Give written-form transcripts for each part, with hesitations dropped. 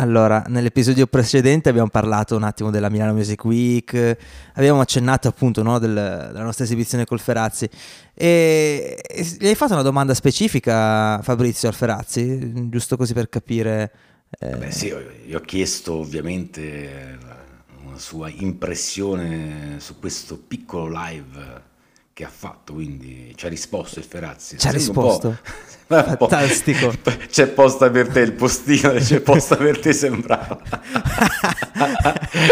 Allora, nell'episodio precedente abbiamo parlato un attimo della Milano Music Week, abbiamo accennato appunto, no, della nostra esibizione col Ferrazzi, e gli hai fatto una domanda specifica, Fabrizio, al Ferrazzi, giusto così per capire. Beh, sì, gli ho chiesto ovviamente una sua impressione su questo piccolo live che ha fatto, quindi ci ha risposto il Ferrazzi. Ci ha risposto, fantastico. C'è posta per te il postino, c'è posta per te sembrava.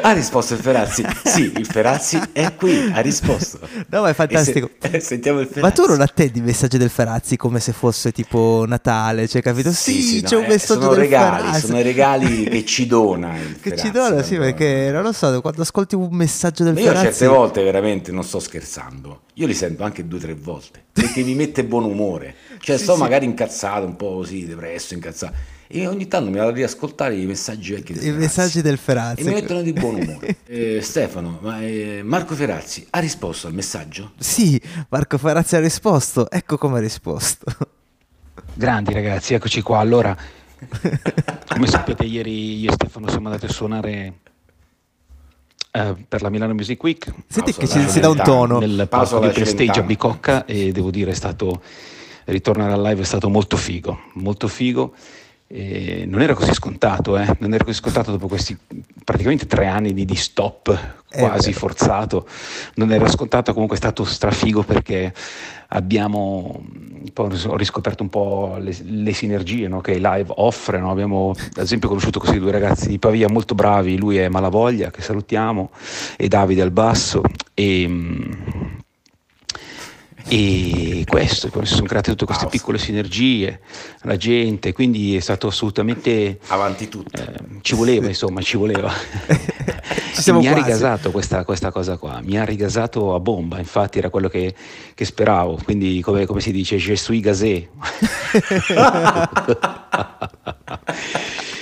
Ha risposto il Ferrazzi, sì, il Ferrazzi è qui, ha risposto. No, ma è fantastico. Sentiamo il Ferrazzi. Ma tu non attendi i messaggi del Ferrazzi come se fosse tipo Natale, cioè, capito? Sì, c'è no, un messaggio del regali, Ferrazzi. Sono regali che ci dona il Ferrazzi. Che ci dona, sì, perché non lo so, quando ascolti un messaggio del Ferrazzi... Io certe volte veramente non sto scherzando, io li sento anche 2 o 3 volte perché mi mette buon umore, cioè sì, sto magari incazzato un po' così, depresso, incazzato, e ogni tanto mi vado a riascoltare i messaggi anche del Ferrazzi. Messaggi del Ferrazzi e mi mettono di buon umore. Stefano, Marco Ferrazzi ha risposto al messaggio? Sì, Marco Ferrazzi ha risposto, ecco come ha risposto. Grandi ragazzi, eccoci qua. Allora, come sapete, ieri io e Stefano siamo andati a suonare per la Milano Music Week. Senti che si dà un tono nel palco di Open Stage a Bicocca, e devo dire, è stato ritornare al live è stato molto figo, e non era così scontato, dopo questi praticamente 3 anni di stop quasi forzato, non era scontato. Comunque è stato strafigo perché ho riscoperto un po' le sinergie, no, che i live offre, no? Abbiamo ad esempio conosciuto questi 2 ragazzi di Pavia molto bravi, lui è Malavoglia, che salutiamo, e Davide al basso, e questo, si sono create tutte queste piccole sinergie, la gente, quindi è stato assolutamente avanti tutto, ci voleva mi ha rigasato questa cosa qua, mi ha rigasato a bomba, infatti era quello che speravo, quindi come si dice, je suis gazé.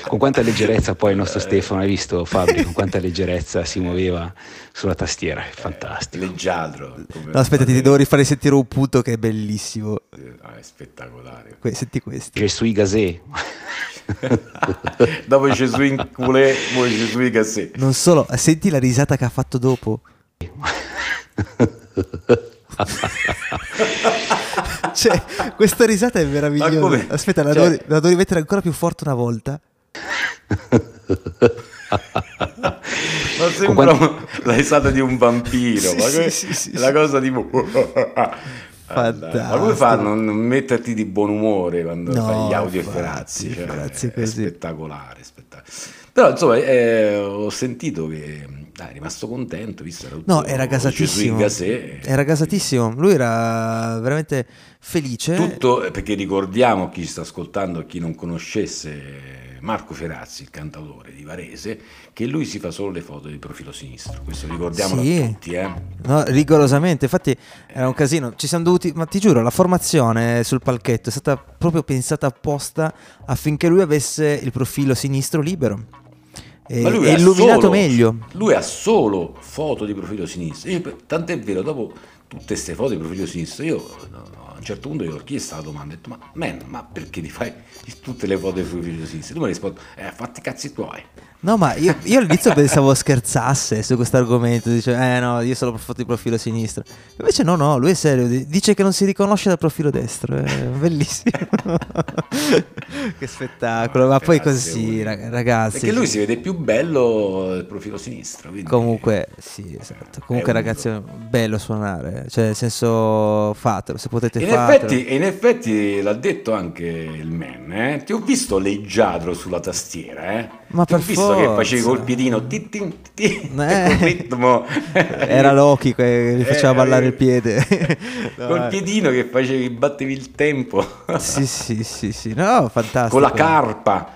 Con quanta leggerezza poi il nostro Stefano, hai visto Fabri, con quanta leggerezza si muoveva sulla tastiera, è fantastico. Leggiadro. No, aspetta, ti devo rifare sentire un punto che è bellissimo. È spettacolare. Senti questo. Je suis gazé. Dopo je suis culé, poi je suis gazé. Non solo, senti la risata che ha fatto dopo. Cioè, questa risata è meravigliosa. Aspetta, la devo rimettere ancora più forte una volta. Ma sembra la risata di un vampiro. Sì, cosa tipo fantastico. Ma come fa a non metterti di buon umore quando fai gli audio Ferrazzi? Cioè, è spettacolare. Però insomma, ho sentito che è rimasto contento, visto era tutto, era gasatissimo. Era gasatissimo, lui era veramente felice. Tutto perché ricordiamo a chi ci sta ascoltando, a chi non conoscesse Marco Ferrazzi, il cantautore di Varese, che lui si fa solo le foto di profilo sinistro, questo ricordiamolo a tutti, no, rigorosamente, infatti era un casino, ci siamo dovuti, ma ti giuro, la formazione sul palchetto è stata proprio pensata apposta affinché lui avesse il profilo sinistro libero e illuminato meglio. Lui ha solo foto di profilo sinistro, tant'è vero, dopo tutte queste foto di profilo sinistro io a un certo punto gli ho chiesto la domanda, ho detto, ma perché ti fai tutte le foto di profilo sinistro? Tu mi hai risposto, fatti i cazzi tuoi. No, ma io all'inizio pensavo scherzasse su questo argomento, dice no, io solo foto di profilo sinistro, invece no, lui è serio, dice che non si riconosce dal profilo destro, è bellissimo. Che spettacolo, ma poi così ragazzi, perché lui si vede più bello il profilo sinistro, quindi... Comunque sì, esatto, comunque ragazzi è bello suonare, cioè nel senso fatelo se potete. In effetti l'ha detto anche il man, ti ho visto leggiadro sulla tastiera, ma ti per ho visto forza. Che facevi col piedino col ritmo, era Loki che gli faceva ballare il piede. No, col piedino che facevi, battevi il tempo. sì, no, fantastico, con la carpa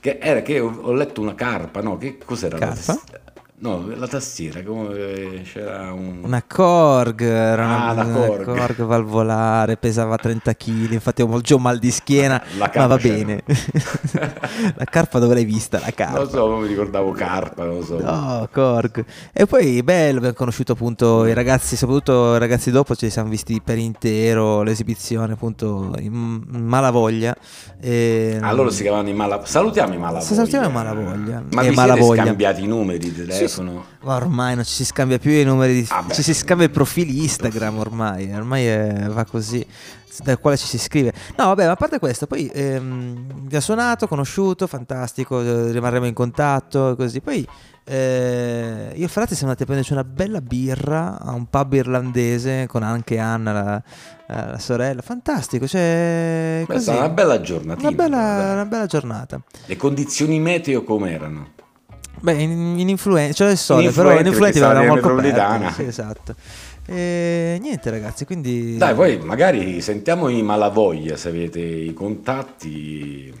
che ho letto, una carpa, no, che cos'era? Carpa? No, la tastiera, come c'era una Korg, era una Korg valvolare, pesava 30 kg, infatti avevo già un mal di schiena, ma va bene. La carpa dove l'hai vista, la carpa? Non so, non mi ricordavo carpa, non so. No, Korg. E poi bello, abbiamo conosciuto appunto i ragazzi, soprattutto i ragazzi dopo, ci siamo visti per intero l'esibizione appunto in Malavoglia. E... ah, loro si chiamavano i Malavoglia. Salutiamo i Malavoglia. Salutiamo i Malavoglia. Ma vi siete scambiati i numeri di telefono? Ma ormai non ci si scambia più i numeri di... ah, beh, ci si scambia i profili Instagram ormai, va così, dal quale ci si scrive. No vabbè, ma a parte questo, poi vi ha suonato, conosciuto, fantastico, rimarremo in contatto così. Poi io e Ferrazzi siamo andati a prenderci una bella birra a un pub irlandese con anche Anna, la sorella, fantastico, cioè, beh, è stata una bella giornatina, una bella giornata. Le condizioni meteo com'erano? Beh, in influenza, cioè il sole, però in influenza aveva molto bene. Sì, esatto. E niente ragazzi, quindi... dai, poi magari sentiamo i Malavoglia, se avete i contatti.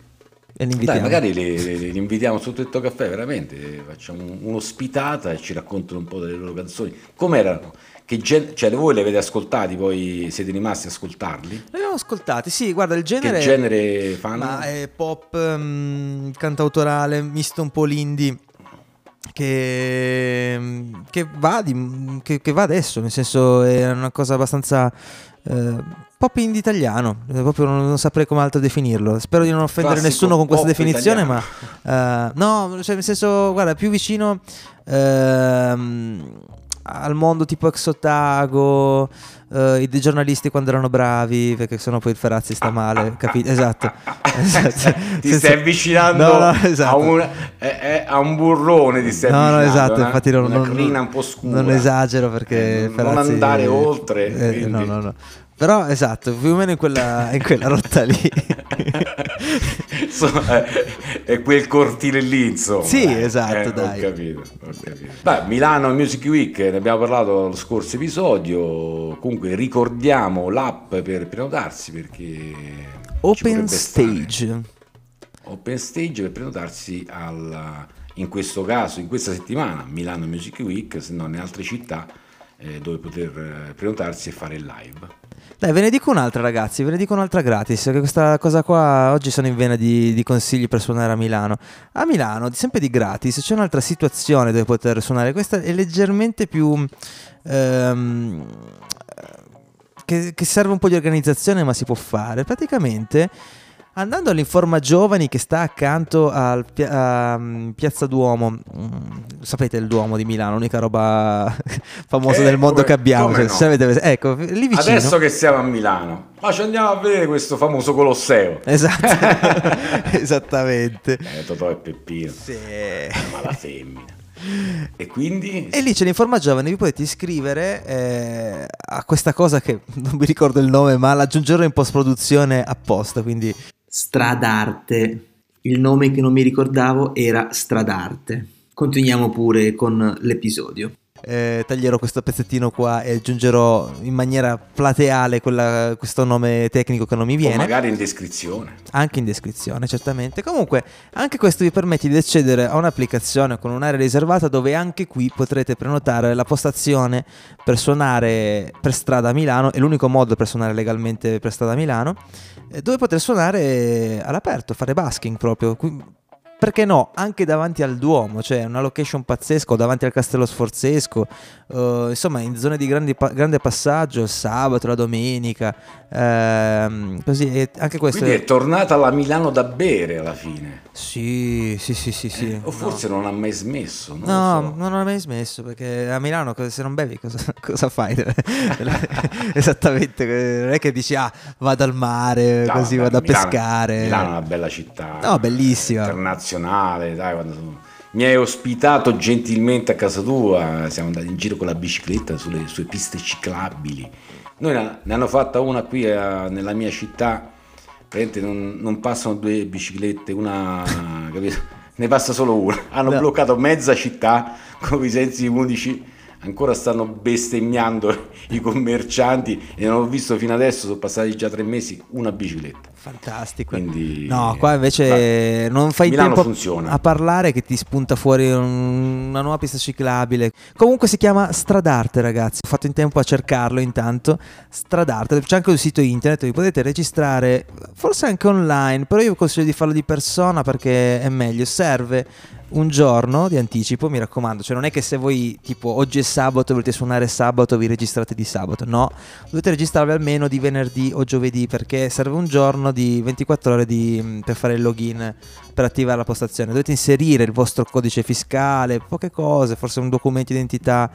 E li invitiamo. Dai, magari li invitiamo su Sottotetto Caffè, veramente, facciamo un'ospitata e ci raccontano un po' delle loro canzoni. Com'erano? Cioè, voi li avete ascoltati, poi siete rimasti a ascoltarli? Li abbiamo ascoltati, sì, guarda, il genere... che genere fanno? Ma è pop, cantautorale, misto un po' l'indie. Che va adesso, nel senso è una cosa abbastanza pop indie italiano, proprio non saprei come altro definirlo. Spero di non offendere nessuno con questa definizione, italiano. Ma no, cioè nel senso, guarda, più vicino al mondo tipo Ex-Otago, i giornalisti quando erano bravi, perché sennò poi il Ferrazzi sta male, capito? Esatto, esatto. Ti stai avvicinando esatto. A un burrone, ti stai avvicinando, esatto, infatti una crina un po' scura. Non esagero, perché Ferrazzi, non andare oltre, no. Però esatto, più o meno in quella rotta lì. È quel cortile lì, insomma. Sì, esatto, dai. Ho capito. Beh, Milano Music Week, ne abbiamo parlato lo scorso episodio. Comunque ricordiamo l'app per prenotarsi, perché Open Stage. Open Stage per prenotarsi in questo caso, in questa settimana, Milano Music Week, se non in altre città, dove poter prenotarsi e fare il live. Dai, ve ne dico un'altra ragazzi, ve ne dico un'altra gratis, che questa cosa qua oggi sono in vena di consigli per suonare a Milano. A Milano, sempre di gratis, c'è un'altra situazione dove poter suonare, questa è leggermente più... che serve un po' di organizzazione, ma si può fare. Praticamente, andando all'Informa Giovani, che sta accanto a Piazza Duomo, sapete il Duomo di Milano, l'unica roba famosa del mondo che abbiamo, cioè, no. Sapete, ecco, lì vicino. Adesso che siamo a Milano, ma ci andiamo a vedere questo famoso Colosseo. Esatto. Esattamente. Totò e Peppino. Sì. Ma la femmina. E quindi? E lì c'è l'Informa Giovani, vi potete iscrivere a questa cosa che non mi ricordo il nome, ma l'aggiungerò in post-produzione apposta, quindi... Stradarte, il nome che non mi ricordavo era Stradarte. Continuiamo pure con l'episodio. Taglierò questo pezzettino qua e aggiungerò in maniera plateale questo nome tecnico che non mi viene. O magari in descrizione. Anche in descrizione, certamente. Comunque, anche questo vi permette di accedere a un'applicazione con un'area riservata, dove anche qui potrete prenotare la postazione per suonare per strada a Milano. È l'unico modo per suonare legalmente per strada a Milano, dove poter suonare all'aperto, fare busking proprio. Perché no, anche davanti al Duomo, cioè una location pazzesca, davanti al Castello Sforzesco, insomma in zone di grande passaggio, il sabato, la domenica, così, e anche questo... Quindi è tornata la Milano da bere alla fine. Sì. O forse non ha mai smesso. Non ha mai smesso, perché a Milano se non bevi cosa fai? Esattamente, non è che dici vado al mare, così vado a pescare. Milano è una bella città. No, bellissima. Internazionale, dai, mi hai ospitato gentilmente a casa tua, siamo andati in giro con la bicicletta sulle sue piste ciclabili. Noi ne hanno fatta una qui nella mia città, praticamente non passano due biciclette, una capito? Ne passa solo una. Hanno bloccato mezza città con i sensi unici, ancora stanno bestemmiando i commercianti e non ho visto fino adesso, sono passati già 3 mesi, una bicicletta. Fantastico. Quindi, no, qua invece non fai Milano tempo funziona. A parlare che ti spunta fuori una nuova pista ciclabile. Comunque si chiama Stradarte, ragazzi. Ho fatto in tempo a cercarlo intanto. Stradarte, c'è anche un sito internet, vi potete registrare, forse anche online, però io consiglio di farlo di persona perché è meglio. Serve un giorno di anticipo, mi raccomando, cioè non è che se voi tipo oggi è sabato, volete suonare sabato, vi registrate di sabato, no, dovete registrarvi almeno di venerdì o giovedì, perché serve un giorno di 24 ore per fare il login, per attivare la postazione. Dovete inserire il vostro codice fiscale, poche cose, forse un documento d'identità,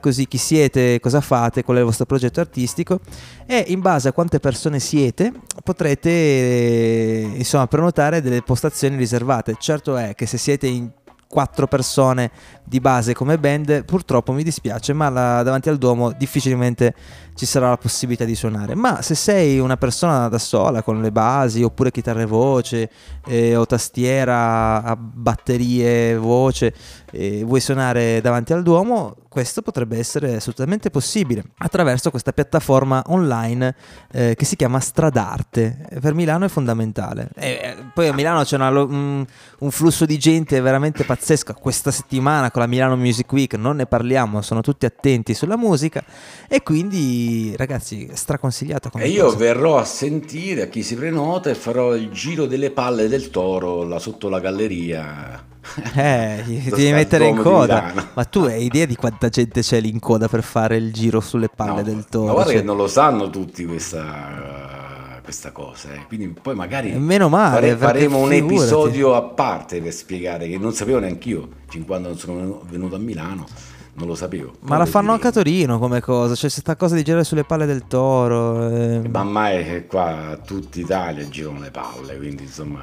così chi siete, cosa fate, qual è il vostro progetto artistico, e in base a quante persone siete potrete insomma prenotare delle postazioni riservate. Certo è che se siete in 4 persone di base come band, purtroppo mi dispiace, ma davanti al Duomo difficilmente ci sarà la possibilità di suonare. Ma se sei una persona da sola con le basi, oppure chitarra e voce, o tastiera a batterie e voce, vuoi suonare davanti al Duomo, questo potrebbe essere assolutamente possibile attraverso questa piattaforma online che si chiama Stradarte. Per Milano è fondamentale. Poi a Milano c'è un flusso di gente veramente pazzesco. Questa settimana con la Milano Music Week non ne parliamo, sono tutti attenti sulla musica e quindi ragazzi, straconsigliato. E io verrò a sentire a chi si prenota e farò il giro delle palle del toro là sotto la galleria. Ti devi mettere in coda. Ma tu hai idea di quanta gente c'è lì in coda per fare il giro sulle palle del toro? Ma guarda, cioè, che non lo sanno tutti questa cosa, eh. Quindi poi magari meno male, faremo un episodio a parte per spiegare, che non sapevo neanche io fin quando non sono venuto a Milano, non lo sapevo. Ma la fanno anche a Torino come cosa, cioè questa cosa di girare sulle palle del toro. Ma mai che qua tutta Italia girano le palle, quindi insomma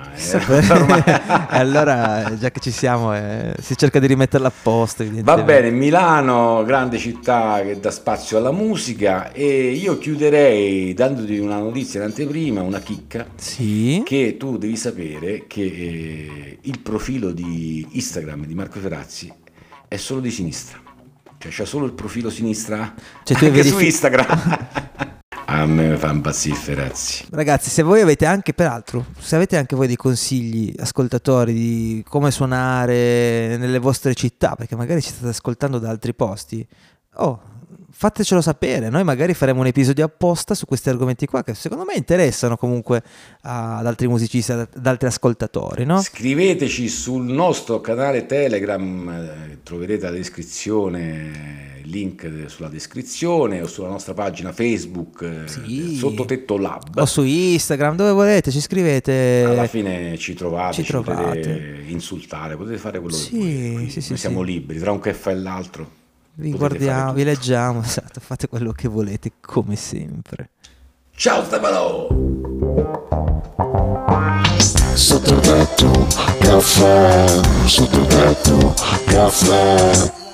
ormai... Allora già che ci siamo, si cerca di rimetterla a posto. Va bene, Milano, grande città che dà spazio alla musica, e io chiuderei dandoti una notizia in anteprima, una chicca. Sì. Che tu devi sapere che il profilo di Instagram di Marco Ferrazzi è solo di sinistra. Cioè, c'è solo il profilo sinistra, cioè, tu anche su Instagram. A me fa impazzire Ferrazzi. Ragazzi, se voi avete anche, peraltro, se avete anche voi dei consigli, ascoltatori, di come suonare nelle vostre città, perché magari ci state ascoltando da altri posti, fatecelo sapere, noi magari faremo un episodio apposta su questi argomenti qua, che secondo me interessano comunque ad altri musicisti, ad altri ascoltatori, no? Scriveteci sul nostro canale Telegram, troverete la descrizione, il link sulla descrizione, o sulla nostra pagina Facebook, sì, Sottotetto Lab, o su Instagram, dove volete, ci scrivete, alla fine ci trovate. Potete insultare, potete fare quello che volete, siamo liberi, tra un caffè e l'altro vi guardiamo, vi leggiamo, esatto, fate quello che volete, come sempre. Ciao Stefano! Sottotetto caffè, Sottotetto caffè.